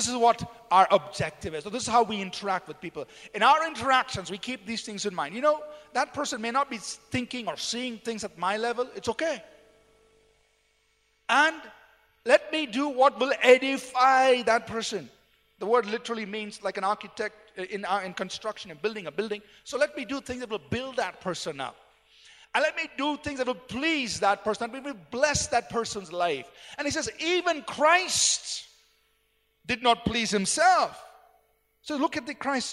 this is what our objective is. So this is how we interact with people. In our interactions, we keep these things in mind. You know, that person may not be thinking or seeing things at my level. It's okay. And let me do what will edify that person. The word literally means like an architect in construction and building a building. So let me do things that will build that person up. And let me do things that will please that person. Let me bless that person's life. And he says, even Christ did not please himself. So look at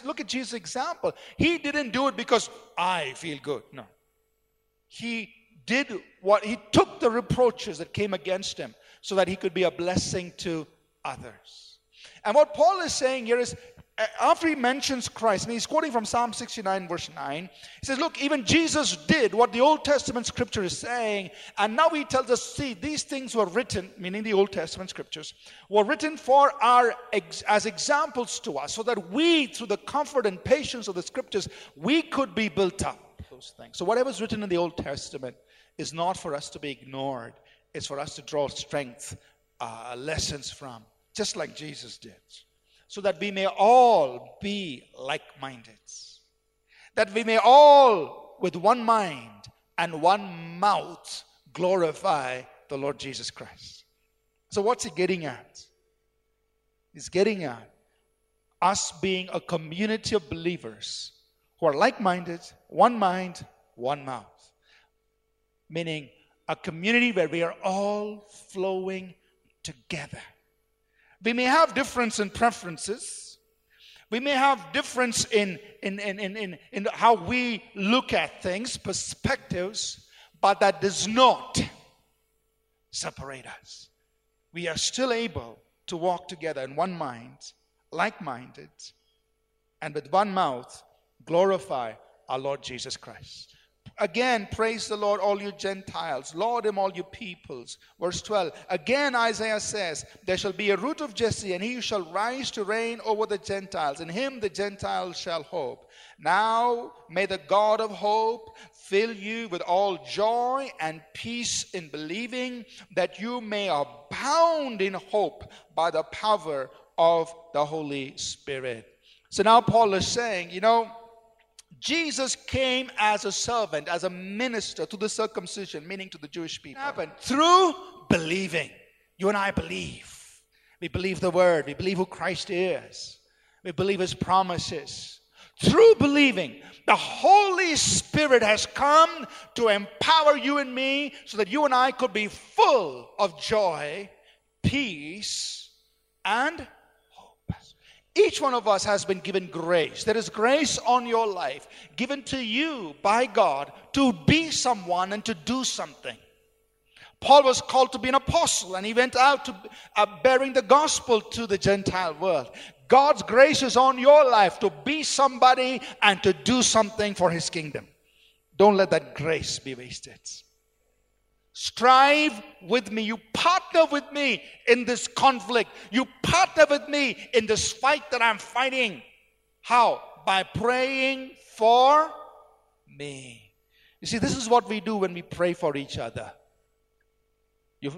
look at Jesus' example. He didn't do it because I feel good. No. He took the reproaches that came against him so that he could be a blessing to others. And what Paul is saying here is, after he mentions Christ, and he's quoting from Psalm 69, verse 9, he says, look, even Jesus did what the Old Testament scripture is saying, and now he tells us, see, these things were written, meaning the Old Testament scriptures, were written for as examples to us, so that we, through the comfort and patience of the scriptures, we could be built up. Those things. So whatever's written in the Old Testament is not for us to be ignored. It's for us to draw strength, lessons from, just like Jesus did. So that we may all be like-minded. That we may all, with one mind and one mouth, glorify the Lord Jesus Christ. So what's he getting at? He's getting at us being a community of believers who are like-minded, one mind, one mouth. Meaning a community where we are all flowing together. We may have difference in preferences. We may have difference in how we look at things, perspectives, but that does not separate us. We are still able to walk together in one mind, like-minded, and with one mouth, glorify our Lord Jesus Christ. Again, praise the Lord, all you Gentiles. Laud him, all you peoples. Verse 12. Again, Isaiah says, there shall be a root of Jesse, and he shall rise to reign over the Gentiles. In him the Gentiles shall hope. Now may the God of hope fill you with all joy and peace in believing, that you may abound in hope by the power of the Holy Spirit. So now Paul is saying, you know, Jesus came as a servant, as a minister to the circumcision, meaning to the Jewish people. It happened through believing. You and I believe. We believe the word. We believe who Christ is. We believe his promises. Through believing, the Holy Spirit has come to empower you and me so that you and I could be full of joy, peace, and each one of us has been given grace. There is grace on your life given to you by God to be someone and to do something. Paul was called to be an apostle, and he went out to bearing the gospel to the Gentile world. God's grace is on your life to be somebody and to do something for his kingdom. Don't let that grace be wasted. Strive with me. You partner with me in this conflict. You partner with me in this fight that I'm fighting. How? By praying for me. You see, this is what we do when we pray for each other. You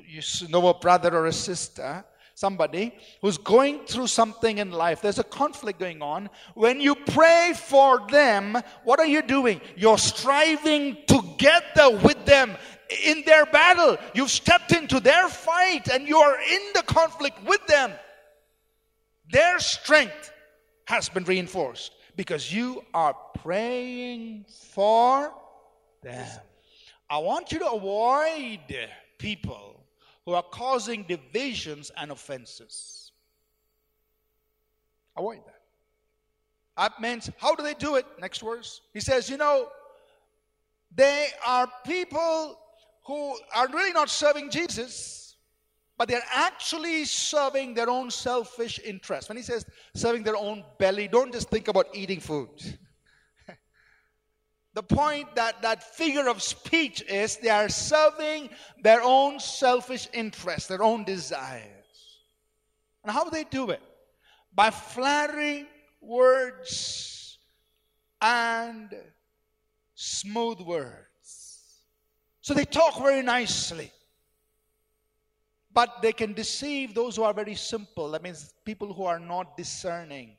know a brother or a sister, somebody who's going through something in life. There's a conflict going on. When you pray for them, what are you doing? You're striving together with them. In their battle, you've stepped into their fight, and you are in the conflict with them. Their strength has been reinforced because you are praying for them. I want you to avoid people who are causing divisions and offenses. Avoid that. That means, how do they do it? Next verse. He says, you know, they are people who are really not serving Jesus, but they're actually serving their own selfish interests. When he says serving their own belly, don't just think about eating food. The point that figure of speech is they are serving their own selfish interests, their own desires. And how do they do it? By flattering words and smooth words. So they talk very nicely. but they can deceive those who are very simple. That means people who are not discerning.